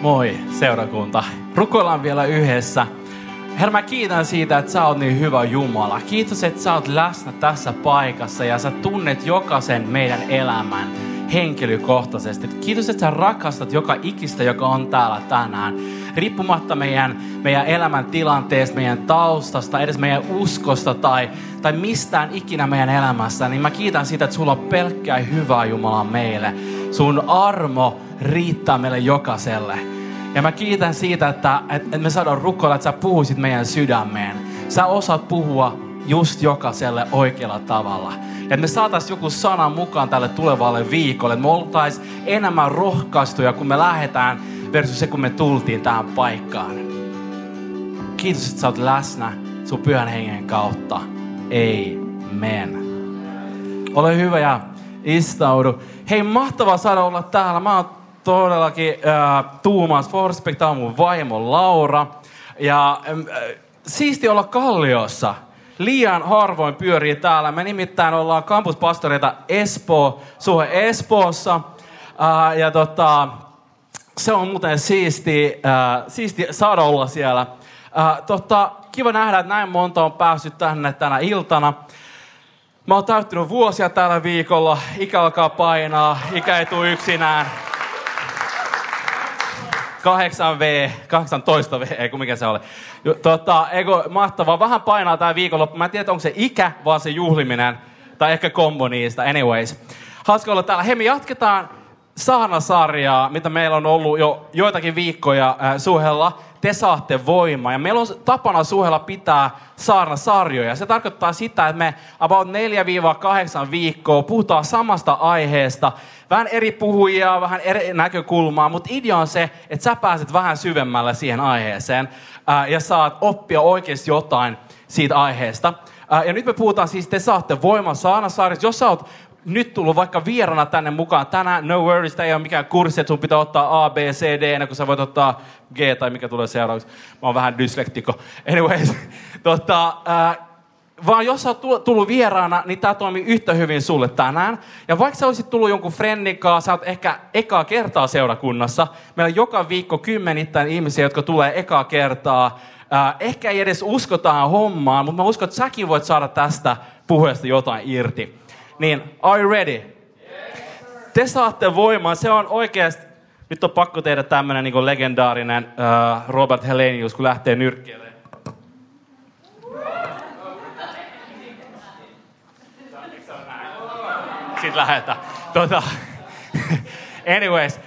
Moi seurakunta. Rukoillaan vielä yhdessä. Herra, mä kiitän siitä, että sä oot niin hyvä Jumala. Kiitos, että sä oot läsnä tässä paikassa ja sä tunnet jokaisen meidän elämän henkilökohtaisesti. Kiitos, että sä rakastat joka ikistä, joka on täällä tänään. Riippumatta meidän elämän tilanteesta, meidän taustasta, edes meidän uskosta tai mistään ikinä meidän elämässä, niin mä kiitän siitä, että sulla on pelkkää hyvää Jumala meille. Sun armo riittää meille jokaiselle. Ja mä kiitän siitä, että me saadaan rukoilla, että sä puhuisit meidän sydämeen. Sä osaat puhua just jokaiselle oikealla tavalla. Ja me saataisiin joku sana mukaan tälle tulevalle viikolle. Me oltaisiin enemmän rohkaistuja, kun me lähdetään versus se, kun me tultiin tähän paikkaan. Kiitos, että sä oot läsnä sun Pyhän Hengen kautta. Amen. Ole hyvä ja istaudu. Hei, mahtavaa saada olla täällä. Mä oon todellakin Tuumas Forspekt, tää on mun vaimo Laura. Ja siisti olla Kalliossa. Liian harvoin pyörii täällä. Me nimittäin ollaan Pastorita Espoo, Suhe Espoossa. Ja se on muuten siisti saada olla siellä. Kiva nähdä, että näin monta on päässyt tänne tänä iltana. Mä oon täyttänyt vuosia tällä viikolla. Ikä alkaa painaa. Ikä ei tule yksinään. 18V, ei kun mikä se oli. Eikö mahtavaa, vähän painaa tää viikonloppu. Mä en tiedä, onko se ikä, vaan se juhliminen. Tai ehkä kombo niistä, anyways. Hauska olla täällä. Hei, me jatketaan saarnasarjaa, mitä meillä on ollut jo joitakin viikkoja Suhella. Te saatte voimaa. Ja meillä on tapana Suhella pitää saarnasarjoja. Se tarkoittaa sitä, että me about 4-8 viikkoa puhutaan samasta aiheesta. Vähän eri puhujia, vähän eri näkökulmaa, mutta idea on se, että sä pääset vähän syvemmälle siihen aiheeseen ja saat oppia oikeasti jotain siitä aiheesta. Ja nyt me puhutaan siis Te saatte voiman saarnasarjasta. Jos sä oot nyt tullut vaikka vierana tänne mukaan tänään, no worries, tää ei ole mikään kurssi, että sun pitää ottaa A, B, C, D, ennen kuin sä voit ottaa G tai mikä tulee seuraavaksi. Mä oon vähän dyslektikko. Anyways, vaan jos sä oot tullut vieraana, niin tää toimii yhtä hyvin sulle tänään. Ja vaikka sä olisit tullut jonkun friendin kanssa, sä oot ehkä ekaa kertaa seurakunnassa. Meillä on joka viikko kymmenittäin ihmisiä, jotka tulee ekaa kertaa. Ehkä ei edes usko tähän hommaan, mutta mä uskon, että säkin voit saada tästä puheesta jotain irti. Niin, are you ready? Yes. Te saatte voimaa. Se on oikeasti, nyt on pakko tehdä tämmönen niin legendaarinen Robert Helenius, kun lähtee nyrkkeelle. Sitten lähdetään. Anyways,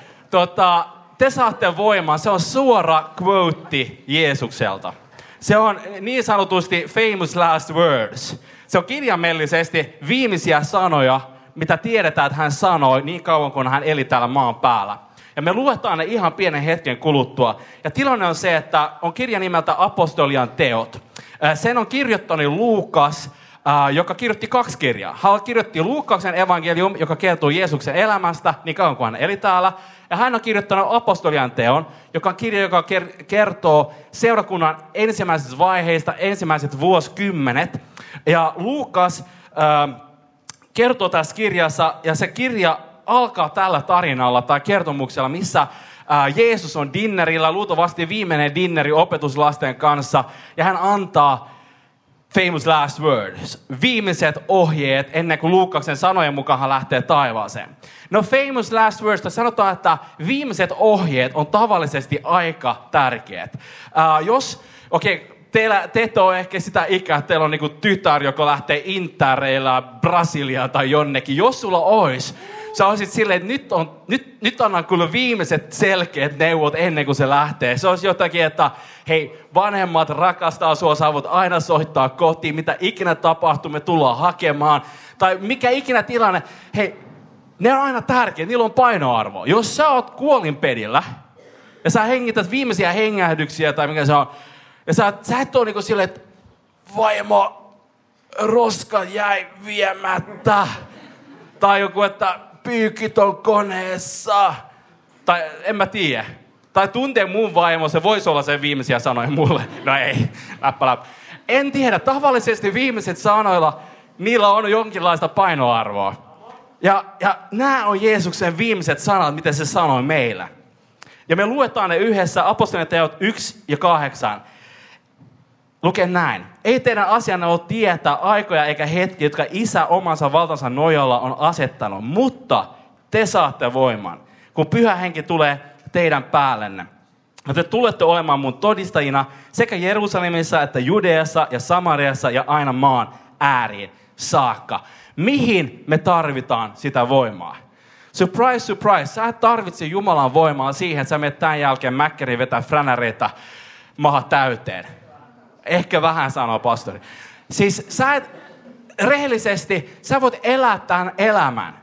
te saatte voimaa. Se on suora quote Jeesukselta. Se on niin sanotusti famous last words. Se on kirjaimellisesti viimeisiä sanoja, mitä tiedetään, että hän sanoi niin kauan, kun hän eli täällä maan päällä. Ja me luetaan ne ihan pienen hetken kuluttua. Ja tilanne on se, että on kirja nimeltä Apostolien teot. Sen on kirjoittanut Luukas, joka kirjoitti 2 kirjaa. Hän kirjoitti Luukkaaksen evankelium, joka kertoo Jeesuksen elämästä niin kauan, kun hän eli täällä. Ja hän on kirjoittanut Apostolien teon, joka on kirja, joka kertoo seurakunnan ensimmäisistä vaiheista, ensimmäiset vuosikymmenet. Ja Luukas kertoo tässä kirjassa, ja se kirja alkaa tällä tarinalla tai kertomuksella, missä Jeesus on dinnerillä, luultavasti viimeinen dinneri opetuslasten kanssa, ja hän antaa famous last words, viimeiset ohjeet ennen kuin Luukaksen sanojen mukaan hän lähtee taivaaseen. No famous last words, sanotaan, että viimeiset ohjeet on tavallisesti aika tärkeät. Te ette ole ehkä sitä ikää, että teillä on niinku tytär, joka lähtee intäreillä Brasiliaan tai jonnekin. Jos sulla olisi, sä olisit silleen, että nyt annan kyllä viimeiset selkeät neuvot ennen kuin se lähtee. Se olisi jotakin, että hei, vanhemmat rakastaa sua, sä voit aina soittaa kotiin, mitä ikinä tapahtuu, me tullaan hakemaan. Tai mikä ikinä tilanne, hei, ne on aina tärkeä, niillä on painoarvo. Jos sä oot kuolinpedillä, Ja sä hengität viimeisiä hengähdyksiä tai mikä se on. Ja sä et ole niin kuin silleen, että vaimo, roska jäi viemättä. Tai joku, että pyykit on koneessa. Tai en mä tiedä. Tai tuntee mun vaimo, se voisi olla sen viimeisiä sanoja mulle. No ei, läppä. En tiedä, tavallisesti viimeiset sanoilla, niillä on jonkinlaista painoarvoa. Ja nämä on Jeesuksen viimeiset sanat, mitä se sanoi meillä. Ja me luetaan ne yhdessä, Apostolien teot 1:8. Lukee näin. Ei teidän asianne ole tietää aikoja eikä hetkiä, jotka Isä omansa valtansa nojalla on asettanut, mutta te saatte voiman, kun Pyhä Henki tulee teidän päällenne. Ja te tulette olemaan mun todistajina sekä Jerusalemissa että Judeassa ja Samariassa ja aina maan ääriin saakka. Mihin me tarvitaan sitä voimaa? Surprise, surprise. Sä et tarvitse Jumalan voimaa siihen, että sä menet tämän jälkeen mäkkäriin vetää fränäreitä maha täyteen. Ehkä vähän sanoo pastori. Siis sä et, rehellisesti, sä voit elää tämän elämän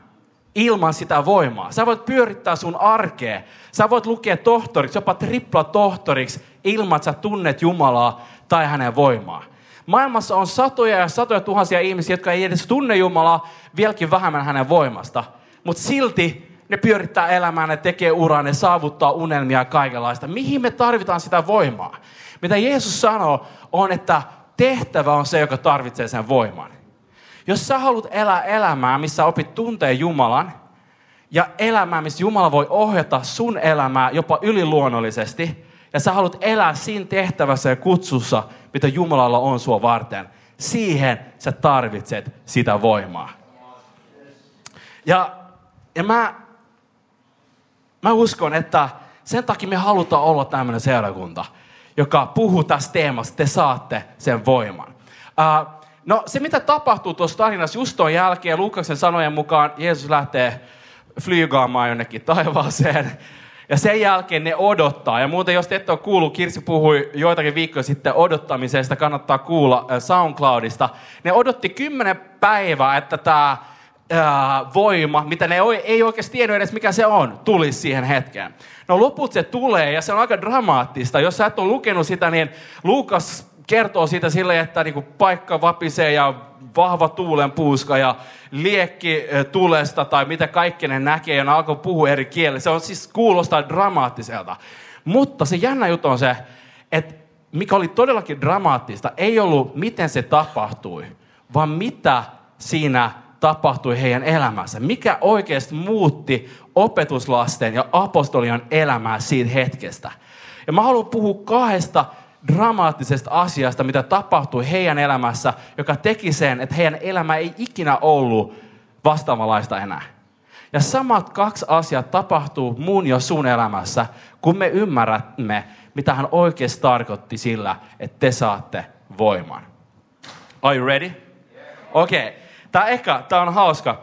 ilman sitä voimaa. Sä voit pyörittää sun arkea. Sä voit lukea tohtoriksi, jopa triplatohtoriksi, ilman että sä tunnet Jumalaa tai hänen voimaa. Maailmassa on satoja ja satoja tuhansia ihmisiä, jotka ei edes tunne Jumalaa, vieläkin vähemmän hänen voimasta. Mutta silti ne pyörittää elämää, ne tekee uraa, ne saavuttaa unelmia ja kaikenlaista. Mihin me tarvitaan sitä voimaa? Mitä Jeesus sanoo on, että tehtävä on se, joka tarvitsee sen voiman. Jos sä haluat elää elämää, missä opit tuntee Jumalan, ja elämää, missä Jumala voi ohjata sun elämää jopa yliluonnollisesti, ja sä haluat elää siinä tehtävässä ja kutsussa, mitä Jumalalla on sua varten, siihen sä tarvitset sitä voimaa. Ja mä uskon, että sen takia me halutaan olla tämmöinen seurakunta, joka puhuu tästä teemasta, te saatte sen voiman. No se, mitä tapahtuu tuossa tarinassa just tuon jälkeen, Luukkaan sanojen mukaan Jeesus lähtee flygaamaan jonnekin taivaaseen. Ja sen jälkeen ne odottaa. Ja muuten, jos te ette ole kuullut, Kirsi puhui joitakin viikkoja sitten odottamisesta, kannattaa kuulla SoundCloudista. Ne odotti 10 päivää, että tämä voima, mitä ne ei oikeasti tiedä edes mikä se on, tulisi siihen hetkeen. No loput se tulee ja se on aika dramaattista. Jos sä et ole lukenut sitä, niin Luukas kertoo siitä silleen, että niinku paikka vapisee ja vahva tuulenpuuska ja liekki tulesta tai mitä kaikki ne näkee ja ne alkoi puhua eri kielillä. Se on siis kuulostaa dramaattiselta. Mutta se jännä juttu on se, että mikä oli todellakin dramaattista, ei ollut miten se tapahtui, vaan mitä siinä tapahtui heidän elämässä. Mikä oikeasti muutti opetuslasten ja apostolien elämää siitä hetkestä. Ja mä haluan puhua 2 dramaattisesta asiasta, mitä tapahtui heidän elämässä, joka teki sen, että heidän elämä ei ikinä ollut vastaavanlaista enää. Ja samat 2 asiaa tapahtuu mun ja sun elämässä, kun me ymmärrämme, mitä hän oikeasti tarkoitti sillä, että te saatte voiman. Are you ready? Okei. Okay. Tää on hauska.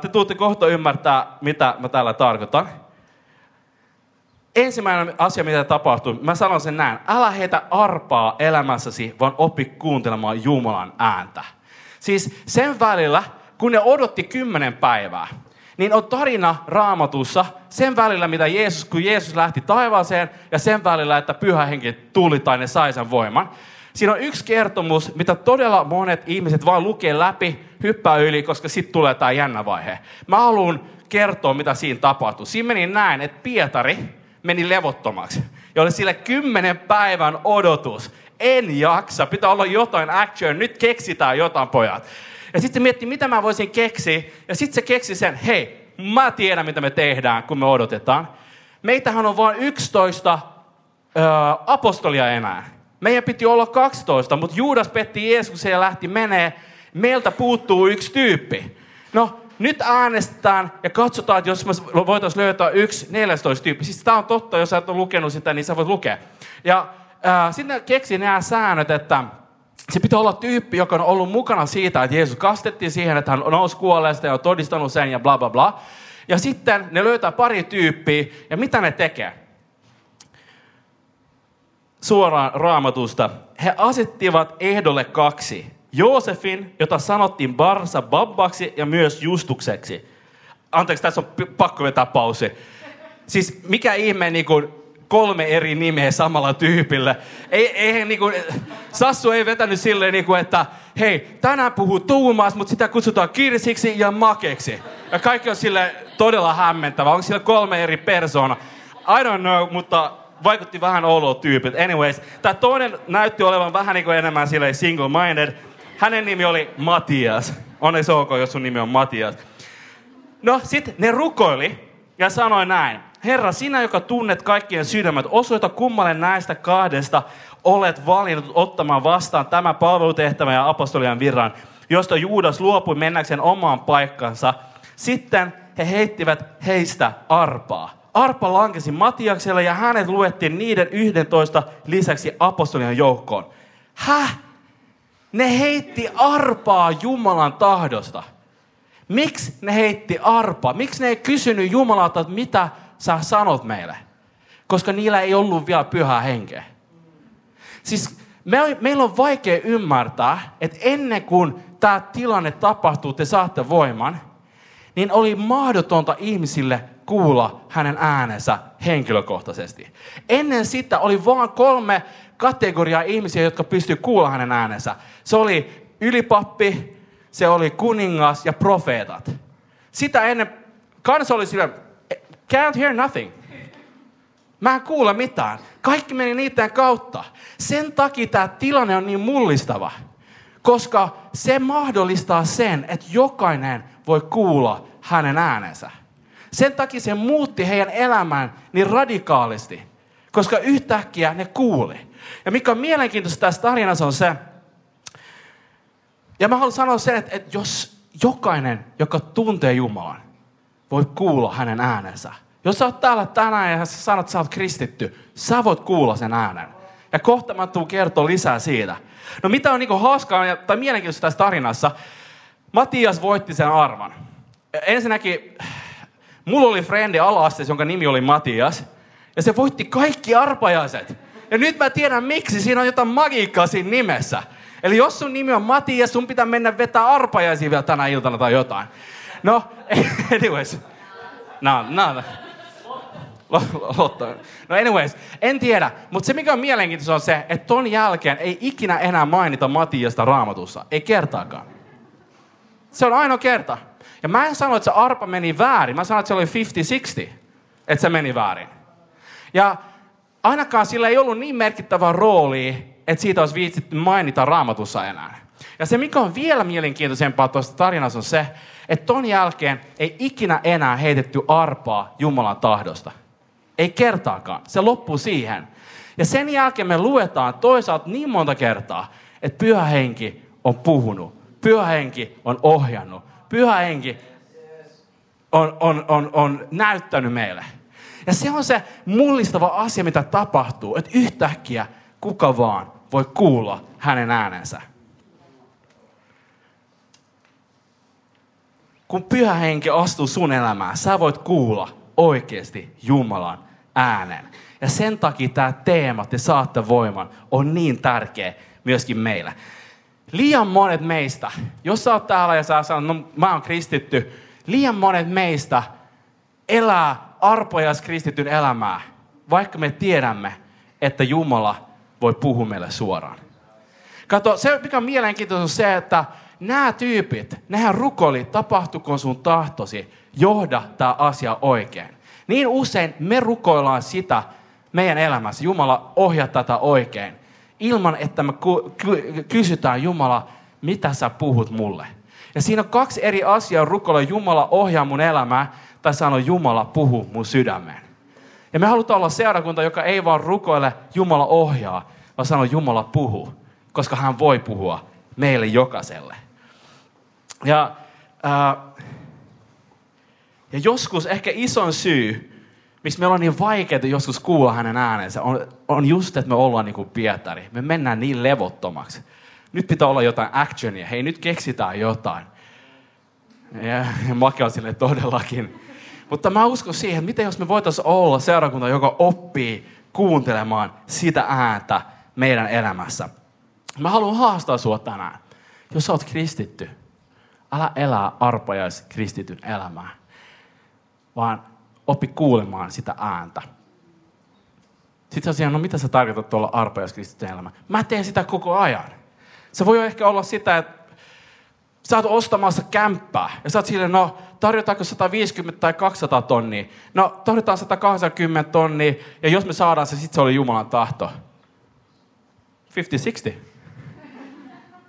Te tuutte kohta ymmärtää, mitä mä täällä tarkoitan. Ensimmäinen asia, mitä tapahtuu, mä sanon sen näin. Älä heitä arpaa elämässäsi, vaan opi kuuntelemaan Jumalan ääntä. Siis sen välillä, kun ne odotti 10 päivää, niin on tarina Raamatussa sen välillä, mitä kun Jeesus lähti taivaaseen, ja sen välillä, että Pyhä Henki tuli tai ne sai sen voiman. Siinä on yksi kertomus, mitä todella monet ihmiset vaan lukee läpi, hyppää yli, koska sitten tulee tämä jännä vaihe. Mä haluan kertoa, mitä siinä tapahtui. Siinä meni näin, että Pietari meni levottomaksi. Ja oli sille 10 päivän odotus. En jaksa, pitää olla jotain action, nyt keksitään jotain pojat. Ja sitten se mietti, mitä mä voisin keksiä. Ja sitten se keksi sen, hei, mä tiedän mitä me tehdään, kun me odotetaan. Meitähän on vain 11 apostolia enää. Meidän piti olla 12, mutta Juudas petti Jeesuksen ja lähti menee. Meiltä puuttuu 1 tyyppi. No, nyt äänestetään ja katsotaan, että jos me voitaisiin löytää 1 14 tyyppi. Siis tämä on totta, jos sä et ole lukenut sitä, niin sä voit lukea. Ja sitten keksi nämä säännöt, että se pitää olla tyyppi, joka on ollut mukana siitä, että Jeesus kastettiin siihen, että hän nousi kuolleesta ja on todistanut sen ja bla bla bla. Ja sitten ne löytää pari tyyppiä ja mitä ne tekee? Suoraan Raamatusta. He asettivat ehdolle 2. Joosefin, jota sanottiin Barsa babaksi ja myös Justukseksi. Anteeksi, tässä on pakko vetää pausi. Siis mikä ihme niin kuin 3 eri nimeä samalla tyypillä. Ei niin kuin, Sassu ei vetänyt silleen, niin kuin, että hei, tänään puhuu Tuumas, mutta sitä kutsutaan Kirsiksi ja Makeksi. Ja kaikki on sille todella hämmentävä. Onko sillä 3 eri persoonaa? I don't know, mutta vaikutti vähän oudolta tyypiltä. Anyways, tämä toinen näytti olevan vähän niin kuin enemmän silleen single-minded. Hänen nimi oli Matias. Onneksi ok, jos sun nimi on Matias. No, sitten ne rukoili ja sanoi näin. Herra, sinä, joka tunnet kaikkien sydämet, osoita kummalle näistä kahdesta olet valinnut ottamaan vastaan tämän palvelutehtävän ja apostolian virran, josta Juudas luopui mennäkseen omaan paikkansa. Sitten he heittivät heistä arpaa. Arpa lankesi Matiakselle ja hänet luettiin niiden 11 lisäksi apostolian joukkoon. Häh? Ne heitti arpaa Jumalan tahdosta. Miksi ne heitti arpaa? Miksi ne ei kysynyt Jumalalta, että mitä sä sanot meille? Koska niillä ei ollut vielä pyhää henkeä. Siis meillä on vaikea ymmärtää, että ennen kuin tämä tilanne tapahtuu, te saatte voiman, niin oli mahdotonta ihmisille kuulla hänen äänensä henkilökohtaisesti. Ennen sitä oli vaan 3 kategoriaa ihmisiä, jotka pystyivät kuulla hänen äänensä. Se oli ylipappi, se oli kuningas ja profeetat. Sitä ennen kansa oli sillä, can't hear nothing. Mä en kuule mitään. Kaikki meni niiden kautta. Sen takia tämä tilanne on niin mullistava, koska se mahdollistaa sen, että jokainen voi kuulla hänen äänensä. Sen takia se muutti heidän elämään niin radikaalisti, koska yhtäkkiä ne kuuli. Ja mikä on mielenkiintoista tässä tarinassa on se, ja mä haluan sanoa sen, että jos jokainen, joka tuntee Jumalan, voi kuulla hänen äänensä. Jos sä oot täällä tänään ja sä sanot, että sä oot kristitty, sä voit kuulla sen äänen. Ja kohta mä tuun kertoa lisää siitä. No mitä on niinku hauskaa tai mielenkiintoista tässä tarinassa, Matias voitti sen arvan. Ensinnäkin, mulla oli frendi ala-asteessa, jonka nimi oli Matias, ja se voitti kaikki arpajaiset. Ja nyt mä tiedän miksi, siinä on jotain magiikkaa siinä nimessä. Eli jos sun nimi on Matias, sun pitää mennä vetää arpajaisia vielä tänä iltana tai jotain. No, anyways. No anyways, en tiedä. Mutta se mikä on mielenkiintoista on se, että ton jälkeen ei ikinä enää mainita Matiasta Raamatussa. Ei kertaakaan. Se on ainoa kerta. Ja mä en sano, että se arpa meni väärin. Mä sanon, että se oli 50-60, että se meni väärin. Ja ainakaan sillä ei ollut niin merkittävää roolia, että siitä olisi viitsitty mainita Raamatussa enää. Ja se, mikä on vielä mielenkiintoisempaa tuosta tarinassa on se, että ton jälkeen ei ikinä enää heitetty arpaa Jumalan tahdosta. Ei kertaakaan. Se loppuu siihen. Ja sen jälkeen me luetaan toisaalta niin monta kertaa, että Pyhä Henki on puhunut. Pyhä Henki on ohjannut. Pyhä Henki on näyttänyt meille. Ja se on se mullistava asia, mitä tapahtuu, että yhtäkkiä kuka vaan voi kuulla hänen äänensä. Kun Pyhä Henki astuu sun elämään, sä voit kuulla oikeasti Jumalan äänen. Ja sen takia tämä teema, te saatte voiman, on niin tärkeä myöskin meillä. Liian monet meistä, jos sä oot täällä ja sä sanot, no mä oon kristitty, liian monet meistä elää arpajaiskristityn elämää, vaikka me tiedämme, että Jumala voi puhua meille suoraan. Kato, se mikä on mielenkiintoista on se, että nämä tyypit, nehän rukoili, tapahtukoon sun tahtosi, johda tämä asia oikein. Niin usein me rukoillaan sitä meidän elämässä, Jumala ohjaa tätä oikein, ilman että me kysytään Jumala, mitä sä puhut mulle. Ja siinä on 2 eri asiaa rukoilla, Jumala ohjaa mun elämää, tai sano Jumala puhu mun sydämeen. Ja me halutaan olla seurakunta, joka ei vaan rukoile Jumala ohjaa, vaan sano Jumala puhu, koska hän voi puhua meille jokaiselle. Ja joskus ehkä isoin syy, miksi meillä on niin vaikeaa joskus kuulla hänen äänensä, on just, että me ollaan niin kuin Pietari. Me mennään niin levottomaksi. Nyt pitää olla jotain actionia. Hei, nyt keksitään jotain. Ja Make on silleen todellakin. Mutta mä uskon siihen, että miten jos me voitaisiin olla seurakunta, joka oppii kuuntelemaan sitä ääntä meidän elämässä. Mä haluan haastaa sua tänään. Jos sä oot kristitty, älä elää arpajaiskristityn elämää, vaan oppi kuulemaan sitä ääntä. Sitten se on, no mitä sä tarkoitat tuolla arpajaiskristityön elämä? Mä teen sitä koko ajan. Se voi ehkä olla sitä, että sä oot ostamassa kämppää. Ja sä oot silleen, no tarjotaanko 150 tai 200 tonnia? No tarjotaan 180 tonnia. Ja jos me saadaan se, sit se oli Jumalan tahto. 50-60.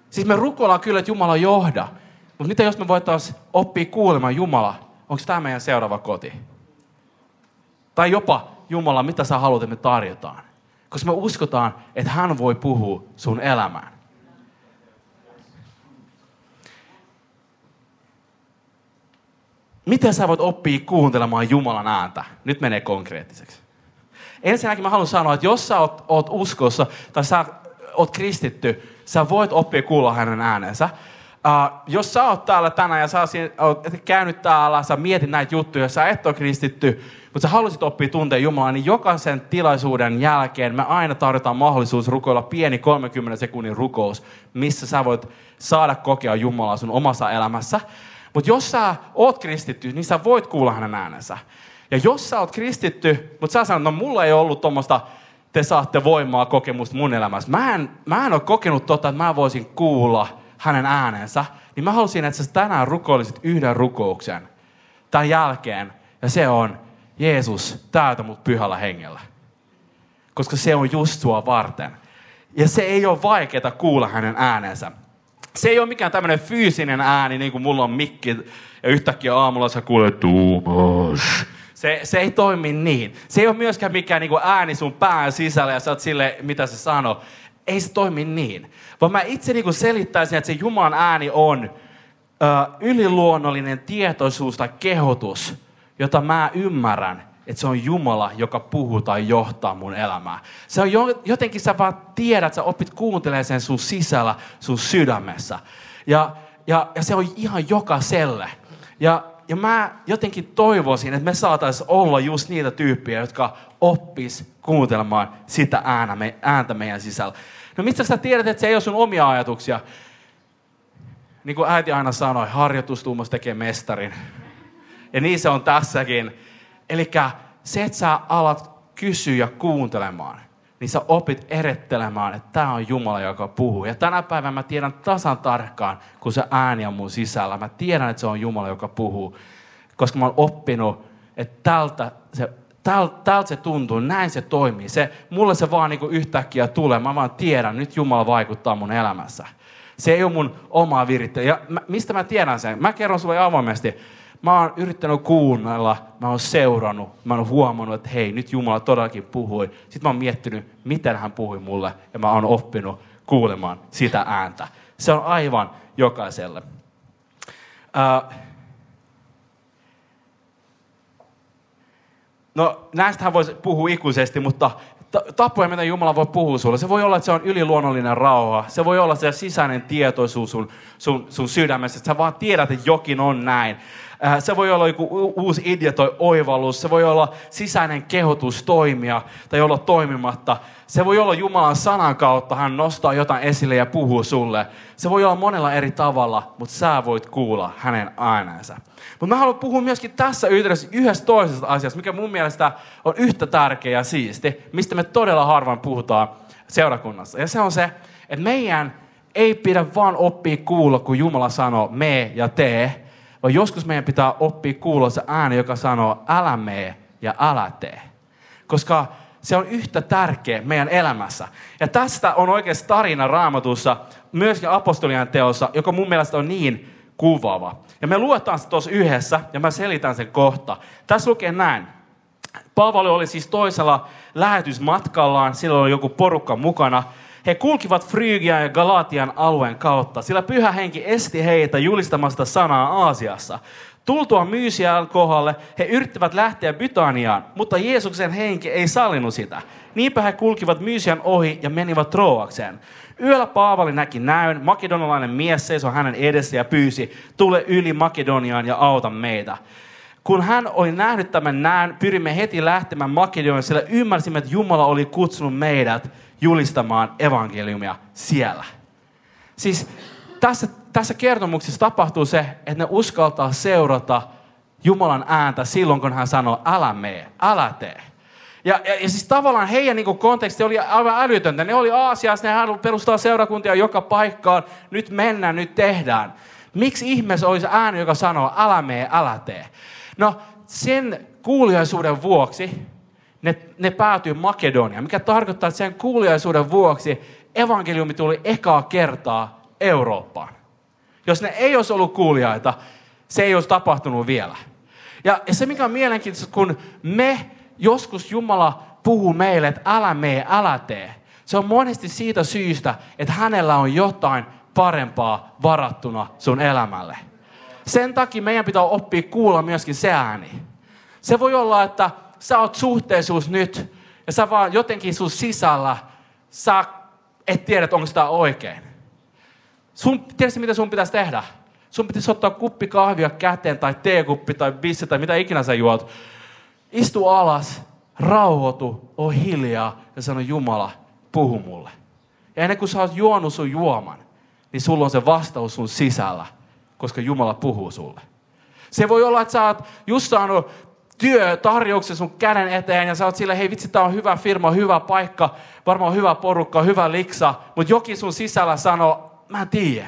Siis me rukoillaan kyllä, että Jumala johda. Mutta mitä jos me voitaisiin oppia kuulemaan Jumala? Onko tämä meidän seuraava koti? Tai jopa Jumala, mitä sä haluat, että me tarjotaan? Koska me uskotaan, että hän voi puhua sun elämään. Miten sä voit oppia kuuntelemaan Jumalan ääntä? Nyt menee konkreettiseksi. Ensinnäkin mä haluan sanoa, että jos sä oot uskossa tai sä oot kristitty, sä voit oppia kuulla hänen äänensä. Jos sä oot täällä tänään ja sä oot käynyt täällä, sä mietit näitä juttuja, sä et ole kristitty, mutta sä haluaisit oppia tuntea Jumalaa, niin jokaisen tilaisuuden jälkeen me aina tarjotaan mahdollisuus rukoilla pieni 30 sekunnin rukous, missä sä voit saada kokea Jumalaa sun omassa elämässä. Mutta jos sä oot kristitty, niin sä voit kuulla hänen äänensä. Ja jos sä oot kristitty, mutta sä sanot, no mulla ei ollut tommoista, te saatte voimaa kokemusta mun elämässä. Mä en ole kokenut tota, että mä voisin kuulla hänen äänensä. Niin mä halusin, että sä tänään rukoilisit yhden rukouksen tämän jälkeen. Ja se on, Jeesus, täytä mut pyhällä hengellä. Koska se on just sua varten. Ja se ei ole vaikeaa kuulla hänen äänensä. Se ei ole mikään tämmöinen fyysinen ääni, niin kuin mulla on mikki, ja yhtäkkiä aamulla sä kuulet, Tuumas. Se ei toimi niin. Se ei ole myöskään mikään niin kuin ääni sun pään sisällä, ja sä oot silleen, mitä se sanoo. Ei se toimi niin. Vaan mä itse niin kuin selittäisin, että se Jumalan ääni on yliluonnollinen tietoisuus tai kehotus, jota mä ymmärrän, että se on Jumala, joka puhuu tai johtaa mun elämää. Se on jotenkin sä vaan tiedät, sä opit kuuntelemaan sen sun sisällä, sun sydämessä. Ja se on ihan jokaiselle. Ja mä jotenkin toivoisin, että me saataisiin olla just niitä tyyppiä, jotka oppis kuuntelemaan sitä ääntä meidän sisällä. No mistä sä tiedät, että se ei ole sun omia ajatuksia? Niin kuin äiti aina sanoi, harjoitustuumas tekee mestarin. Ja niin se on tässäkin. Elikkä se, että sä alat kysyä kuuntelemaan, niin sä opit erettelemään, että tää on Jumala, joka puhuu. Ja tänä päivänä mä tiedän tasan tarkkaan, kun se ääni on mun sisällä. Mä tiedän, että se on Jumala, joka puhuu. Koska mä oon oppinut, että tältä se tuntuu, näin se toimii. Mulle se vaan niinku yhtäkkiä tulee. Mä vaan tiedän, nyt Jumala vaikuttaa mun elämässä. Se ei ole mun omaa virittelyä. Ja mistä mä tiedän sen? Mä kerron sulle avoimesti. Mä oon yrittänyt kuunnella, mä oon seurannut, mä oon huomannut, että hei, nyt Jumala todellakin puhui. Sitten mä oon miettinyt, miten hän puhui mulle, ja mä oon oppinut kuulemaan sitä ääntä. Se on aivan jokaiselle. No näistähän voisi puhua ikuisesti, mutta tapoja, mitä Jumala voi puhua sulle. Se voi olla, että se on yliluonnollinen rauha. Se voi olla se sisäinen tietoisuus sun sydämessä, että sä vaan tiedät, että jokin on näin. Se voi olla joku uusi idea tai oivallus. Se voi olla sisäinen kehotus toimia tai olla toimimatta. Se voi olla Jumalan sanan kautta. Hän nostaa jotain esille ja puhuu sulle. Se voi olla monella eri tavalla, mutta sä voit kuulla hänen äänensä. Mutta mä haluan puhua myöskin tässä yhteydessä yhdessä toisesta asiasta, mikä mun mielestä on yhtä tärkeä ja siisti, mistä me todella harvoin puhutaan seurakunnassa. Ja se on se, että meidän ei pidä vaan oppia kuulla, kun Jumala sanoo mee ja tee. Vaan joskus meidän pitää oppia kuulla se ääni, joka sanoo älä mee ja älä tee. Koska se on yhtä tärkeä meidän elämässä. Ja tästä on oikeasti tarina Raamatussa, myöskin Apostolien teossa, joka mun mielestä on niin kuvaava. Ja me luetaan se tuossa yhdessä, ja mä selitän sen kohta. Tässä lukee näin. Paavali oli siis toisella lähetysmatkallaan, silloin oli joku porukka mukana. He kulkivat Frygian ja Galatian alueen kautta, sillä pyhä henki esti heitä julistamasta sanaa Aasiassa. Tultua Mysian kohdalle he yrittivät lähteä Bithyniaan, mutta Jeesuksen henki ei sallinut sitä. Niinpä he kulkivat Mysian ohi ja menivät Trooakseen. Yöllä Paavali näki näyn, makedonialainen mies seisoi hänen edessä ja pyysi, tule yli Makedoniaan ja auta meitä. Kun hän oli nähnyt tämän näyn, pyrimme heti lähtemään Makedoniaan, sillä ymmärsimme, että Jumala oli kutsunut meidät julistamaan evankeliumia siellä. Siis tässä kertomuksessa tapahtuu se, että ne uskaltaa seurata Jumalan ääntä silloin, kun hän sanoo, älä mee, älä tee. Ja siis tavallaan heidän niin kuin konteksti oli aivan älytöntä. Ne oli Aasiassa, ne haluavat perustaa seurakuntia joka paikkaan. Nyt mennään, nyt tehdään. Miksi ihmeessä olisi ääni, joka sanoo, älä mee, älä tee? No, sen kuuliaisuuden vuoksi ne päätyy Makedoniaan, mikä tarkoittaa, että sen kuuliaisuuden vuoksi evankeliumi tuli ekaa kertaa Eurooppaan. Jos ne ei olisi ollut kuuliaita, se ei olisi tapahtunut vielä. Ja se, mikä on mielenkiintoista, kun joskus Jumala puhuu meille, että älä mee, älä tee. Se on monesti siitä syystä, että hänellä on jotain parempaa varattuna sun elämälle. Sen takia meidän pitää oppia kuulla myöskin se ääni. Se voi olla, että sä oot suhteisuus nyt ja sä vaan jotenkin sun sisällä, sä et tiedä, onko tämä oikein. Tiedätkö, mitä sun pitäisi tehdä? Sun pitäisi ottaa kuppi kahvia käteen tai teekuppi tai bisse tai mitä ikinä sä juot. Istu alas, rauhoitu, oo hiljaa ja sano, Jumala, puhu mulle. Ja ennen kuin sä oot juonut sun juoman, niin sulla on se vastaus sun sisällä, koska Jumala puhuu sulle. Se voi olla, että sä oot just saanut työtarjouksen sun käden eteen ja sä oot silleen, hei vitsi, tää on hyvä firma, hyvä paikka, varmaan hyvä porukka, hyvä liksa, mutta jokin sun sisällä sanoo, mä en tiedä.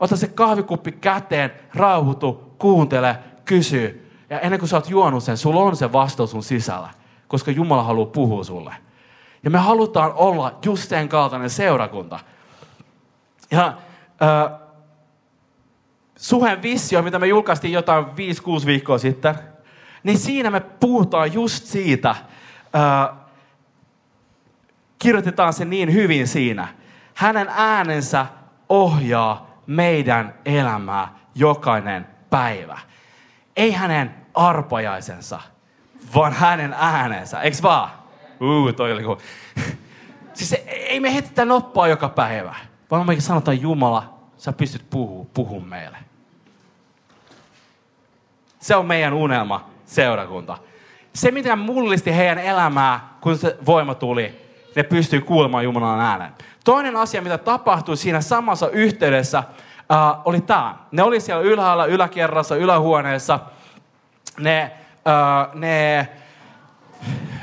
Ota se kahvikuppi käteen, rauhoitu, kuuntele, kysy. Ja ennen kuin sä oot juonut sen, sulla on se vastaus sun sisällä, koska Jumala haluaa puhua sulle. Ja me halutaan olla just sen kaltainen seurakunta. Ja Suhen visio, mitä me julkaistiin jotain 5-6 viikkoa sitten, niin siinä me puhutaan just siitä, kirjoitetaan se niin hyvin siinä. Hänen äänensä ohjaa meidän elämää jokainen päivä. Ei hänen arpajaisensa, vaan hänen äänensä. Eiks vaan? Toi oli cool. Siis ei me hetetä noppaa joka päivä, vaan me sanotaan, Jumala, sä pystyt puhumaan meille. Se on meidän unelma, seurakunta. Se, mitä mullisti heidän elämää, kun se voima tuli, ne pystyy kuulemaan Jumalan äänen. Toinen asia, mitä tapahtui siinä samassa yhteydessä, oli tämä. Ne oli siellä ylhäällä, yläkerrassa, ylähuoneessa.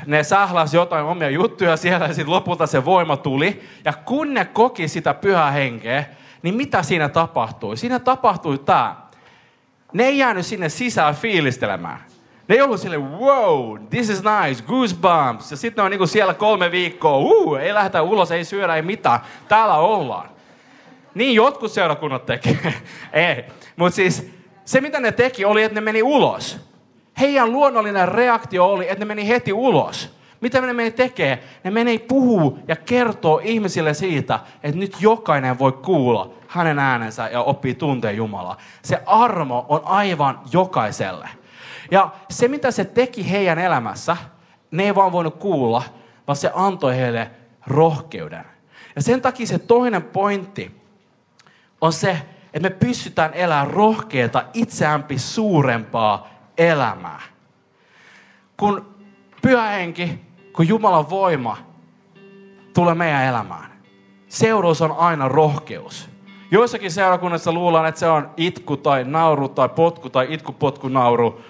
Ne sähläsi jotain omia juttuja siellä ja sitten lopulta se voima tuli. Ja kun ne koki sitä pyhää henkeä, niin mitä siinä tapahtui? Siinä tapahtui tämä. Ne ei jäänyt sinne sisään fiilistelemään. Ne ei ollut silleen, wow, this is nice, goosebumps. Ja sitten ne on niinku siellä 3 viikkoa, ei lähdetä ulos, ei syödä, ei mitään. Täällä ollaan. Niin jotkut seurakunnat tekee. Ei. Mutta siis se, mitä ne teki, oli, että ne meni ulos. Heidän luonnollinen reaktio oli, että ne meni heti ulos. Mitä ne meni tekemään? Ne meni puhuu ja kertoo ihmisille siitä, että nyt jokainen voi kuulla hänen äänensä ja oppii tuntea Jumalaa. Se armo on aivan jokaiselle. Ja se, mitä se teki heidän elämässä, ne ei vaan voinut kuulla, vaan se antoi heille rohkeuden. Ja sen takia se toinen pointti on se, että me pystytään elämään rohkeata, itseämpi, suurempaa elämää. Kun pyhä henki, kun Jumalan voima tulee meidän elämään, seuraus on aina rohkeus. Joissakin seurakunnassa luullaan, että se on itku tai nauru tai potku tai itku, potku, nauru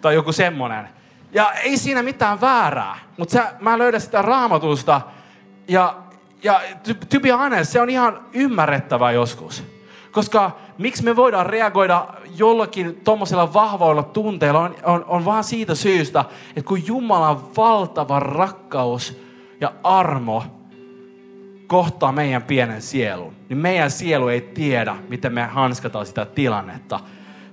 tai joku semmoinen. Ja ei siinä mitään väärää, mutta mä löydän sitä Raamatusta ja to be honest, se on ihan ymmärrettävää joskus. Koska miksi me voidaan reagoida jollakin tommosilla vahvoilla tunteilla on vaan siitä syystä, että kun Jumalan valtava rakkaus ja armo kohtaa meidän pienen sielun, niin meidän sielu ei tiedä, miten me hanskataan sitä tilannetta.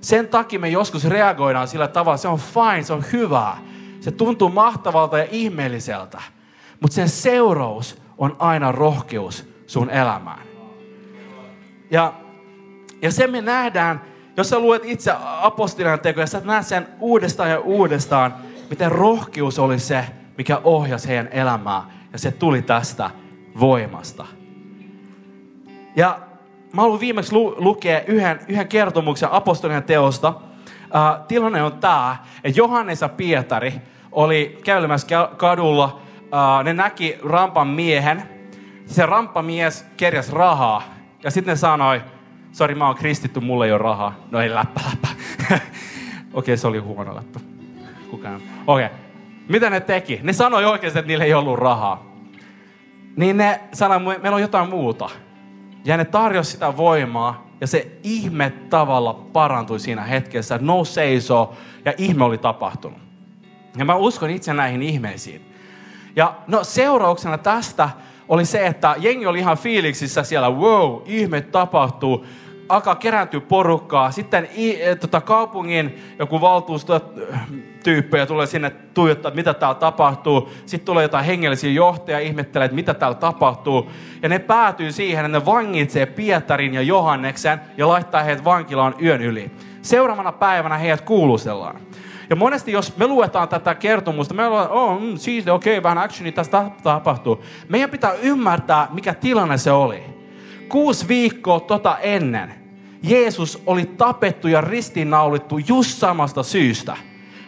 Sen takia me joskus reagoidaan sillä tavalla, se on fine, se on hyvää. Se tuntuu mahtavalta ja ihmeelliseltä, mutta sen seuraus on aina rohkeus sun elämään. Ja sen me nähdään, jos sä luet itse apostolien tekoja, sä näet sen uudestaan ja uudestaan, miten rohkeus oli se, mikä ohjasi heidän elämää. Ja se tuli tästä voimasta. Ja mä haluan viimeksi lukea yhden kertomuksen apostolien teosta. Tilanne on tämä, että Johannes ja Pietari oli kävelemässä kadulla. Ne näki rampan miehen. Se ramppamies kerjäsi rahaa. Ja sitten ne sanoi, sori, mä oon kristitty, mulla ei ole rahaa. No ei, läppä. Okei, se oli huono läppä. Kukaan. Okei. Mitä ne teki? Ne sanoi oikeasti, että niillä ei ollut rahaa. Niin ne sanoi, meillä on jotain muuta. Ja ne tarjosi sitä voimaa ja se ihme tavalla parantui siinä hetkessä. Nousi seisoo ja ihme oli tapahtunut. Ja mä uskon itse näihin ihmeisiin. Ja no seurauksena tästä oli se, että jengi oli ihan fiiliksissä siellä. Wow, ihme tapahtuu. Alkaa kerääntyä porukkaa. Sitten kaupungin joku valtuustotyyppejä tulee sinne tuijottaa, mitä täällä tapahtuu. Sitten tulee jotain hengellisiä johtajia ihmettelee, että mitä täällä tapahtuu. Ja ne päätyy siihen, että ne vangitsee Pietarin ja Johanneksen ja laittaa heidät vankilaan yön yli. Seuraavana päivänä heidät kuulustellaan. Ja monesti, jos me luetaan tätä kertomusta, me ollaan, siis okei, vähän actioni tästä tapahtuu. Meidän pitää ymmärtää, mikä tilanne se oli. 6 viikkoa ennen Jeesus oli tapettu ja ristiinnaulittu just samasta syystä.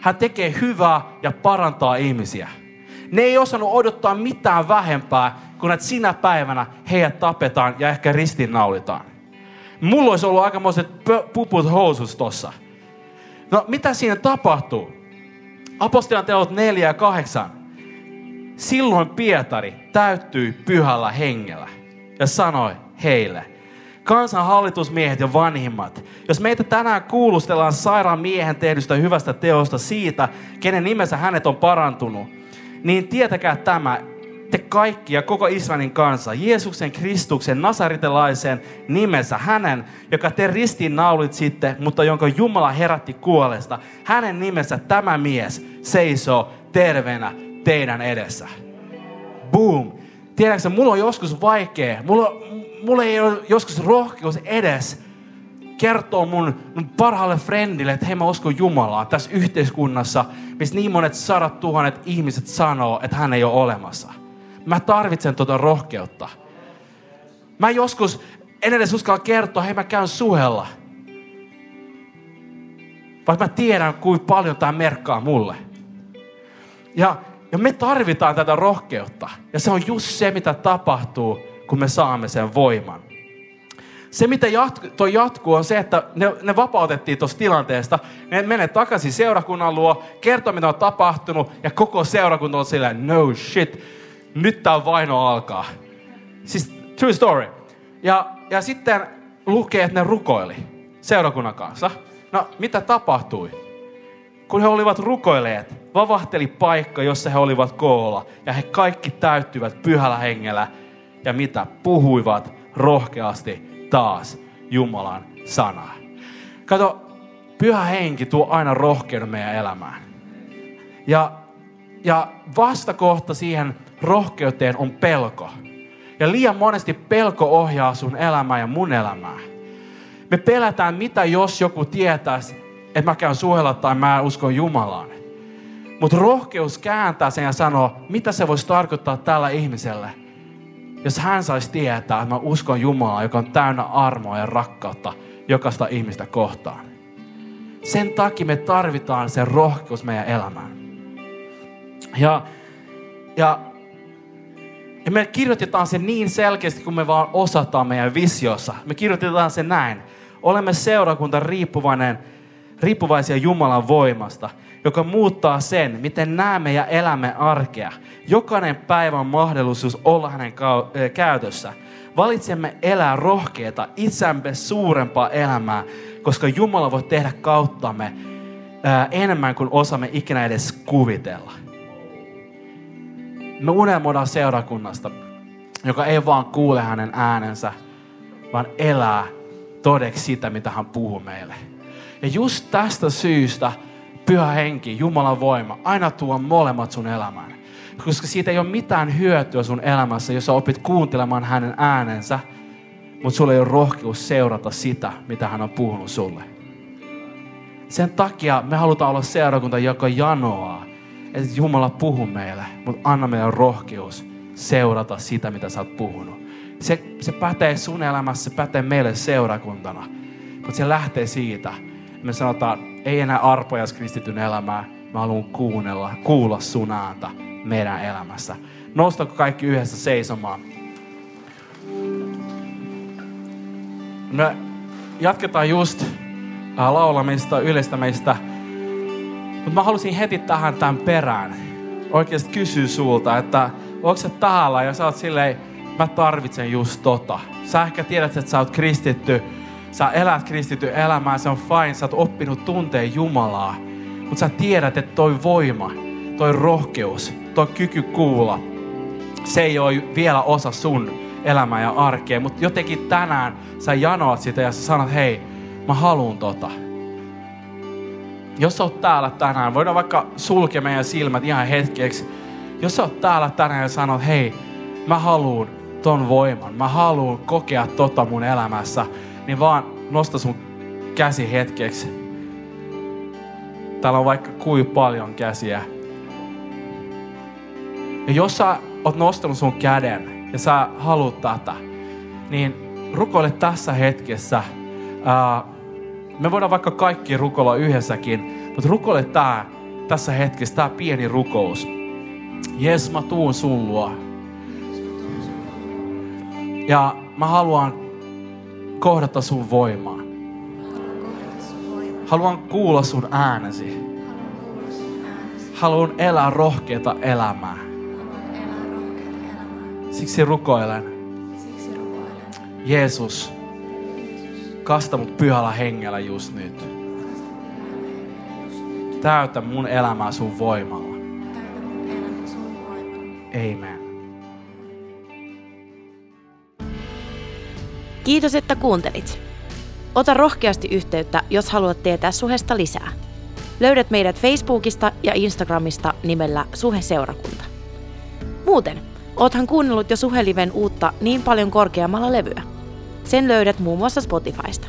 Hän tekee hyvää ja parantaa ihmisiä. Ne ei osannut odottaa mitään vähempää, kun että sinä päivänä heidät tapetaan ja ehkä ristiinnaulitaan. Mulla olisi ollut aikamoiset puput housus tossa. No, mitä siinä tapahtuu? Apostolien teot 4:8. Silloin Pietari täyttyi pyhällä hengellä ja sanoi heille, kansan hallitusmiehet ja vanhimmat, jos meitä tänään kuulustellaan sairaan miehen tehdystä hyvästä teosta siitä, kenen nimessä hänet on parantunut, niin tietäkää tämä, te kaikki ja koko Israelin kansa, Jeesuksen Kristuksen Nasaritelaisen nimensä, hänen, joka te ristiinnaulitsitte, mutta jonka Jumala herätti kuolesta, hänen nimensä tämä mies seisoo terveenä teidän edessä. Boom! Tiedätkö, mulla on joskus vaikea, mulla ei ole joskus rohkeus edes kertoo mun parhaalle frendille, että hei, mä uskon Jumalaa tässä yhteiskunnassa, missä niin monet 100 000 ihmiset sanoo, että hän ei ole olemassa. Mä tarvitsen tuota rohkeutta. Mä joskus en edes uskalla kertoa, hei, mä käyn Suhella. Vaikka mä tiedän, kuinka paljon tää merkkaa mulle. Ja me tarvitaan tätä rohkeutta. Ja se on just se, mitä tapahtuu, kun me saamme sen voiman. Se, mitä jatkuu, on se, että ne vapautettiin tuosta tilanteesta. Ne menee takaisin seurakunnan luo, kertoo, mitä on tapahtunut, ja koko seurakunta on silleen, no shit, nyt tää vaino alkaa. Siis true story. Ja sitten lukee, että ne rukoili seurakunnan kanssa. No, mitä tapahtui? Kun he olivat rukoilleet, vavahteli paikka, jossa he olivat koolla, ja he kaikki täyttyivät pyhällä hengellä, ja mitä puhuivat rohkeasti taas Jumalan sanaa. Kato, pyhä henki tuo aina rohkeuden meidän elämään. Ja vastakohta siihen rohkeuteen on pelko. Ja liian monesti pelko ohjaa sun elämää ja mun elämää. Me pelätään, mitä jos joku tietäisi, että mä käyn Suhella tai mä uskon Jumalaan. Mutta rohkeus kääntää sen ja sanoo, mitä se voisi tarkoittaa tällä ihmiselle. Jos hän saisi tietää, että mä uskon Jumalaa, joka on täynnä armoa ja rakkautta jokaista ihmistä kohtaan. Sen takia me tarvitaan se rohkeus meidän elämään. Ja me kirjoitetaan se niin selkeästi, kun me vaan osataan meidän visiossa. Me kirjoitetaan se näin. Olemme seurakunta riippuvaisia Jumalan voimasta, joka muuttaa sen, miten näemme ja elämme arkea. Jokainen päivä on mahdollisuus olla hänen käytössä. Valitsemme elää rohkeita, itseämme suurempaa elämää, koska Jumala voi tehdä kauttamme enemmän kuin osaamme ikinä edes kuvitella. Me unelmoidaan seurakunnasta, joka ei vaan kuule hänen äänensä, vaan elää todeksi sitä, mitä hän puhuu meille. Ja just tästä syystä pyhä henki, Jumalan voima, aina tuo molemmat sun elämään. Koska siitä ei ole mitään hyötyä sun elämässä, jos sä opit kuuntelemaan hänen äänensä, mutta sulla ei ole rohkeus seurata sitä, mitä hän on puhunut sulle. Sen takia me halutaan olla seurakunta, joka janoaa, että Jumala puhuu meille, mutta anna meidän rohkeus seurata sitä, mitä sä oot puhunut. Se pätee sun elämässä, se pätee meille seurakuntana, mutta se lähtee siitä. Me sanotaan, ei enää arpojas kristityn elämää, mä haluan kuulla sun ääntä meidän elämässä. Noustako kaikki yhdessä seisomaan? Me jatketaan just laulamista, yleistämistä. Mutta mä halusin heti tähän tämän perään oikeasti kysyy sulta, että onko sä täällä ja sä oot silleen, mä tarvitsen just tota. Sä ehkä tiedät, että sä oot kristitty, sä elät kristitty elämää, se on fine, sä oot oppinut tuntee Jumalaa. Mutta sä tiedät, että toi voima, toi rohkeus, toi kyky kuulla, se ei ole vielä osa sun elämää ja arkea. Mutta jotenkin tänään sä janoat sitä ja sä sanot, hei, mä haluun tota. Jos sä oot täällä tänään, voidaan vaikka sulkea meidän silmät ihan hetkeksi. Jos sä oot täällä tänään ja sanot, hei, mä haluun ton voiman, mä haluun kokea tota mun elämässä, niin vaan nosta sun käsi hetkeksi. Täällä on vaikka kuinka paljon käsiä. Ja jos sä oot nostanut sun käden ja sä haluut tätä, niin rukoile tässä hetkessä. Me voidaan vaikka kaikki rukoilla yhdessäkin, mutta rukoile tässä hetkessä tää pieni rukous. Jees, mä tuun sun luo. Ja mä haluan kohdata sun voimaa. Haluan kuulla sun äänesi. Haluan elää rohkeata elämää. Siksi rukoilen. Jeesus, kasta mut pyhällä hengellä just nyt. Täytä mun elämää sun voimalla. Amen. Kiitos, että kuuntelit. Ota rohkeasti yhteyttä, jos haluat tietää Suhesta lisää. Löydät meidät Facebookista ja Instagramista nimellä Suheseurakunta. Muuten, oothan kuunnellut jo Suheliven uutta Niin paljon korkeammalla levyä. Sen löydät muun muassa Spotifysta.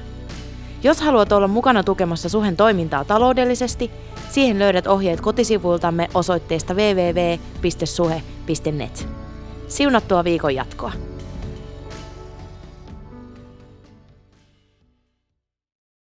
Jos haluat olla mukana tukemassa Suhen toimintaa taloudellisesti, siihen löydät ohjeet kotisivuiltamme osoitteesta www.suhe.net. Siunattua viikon jatkoa!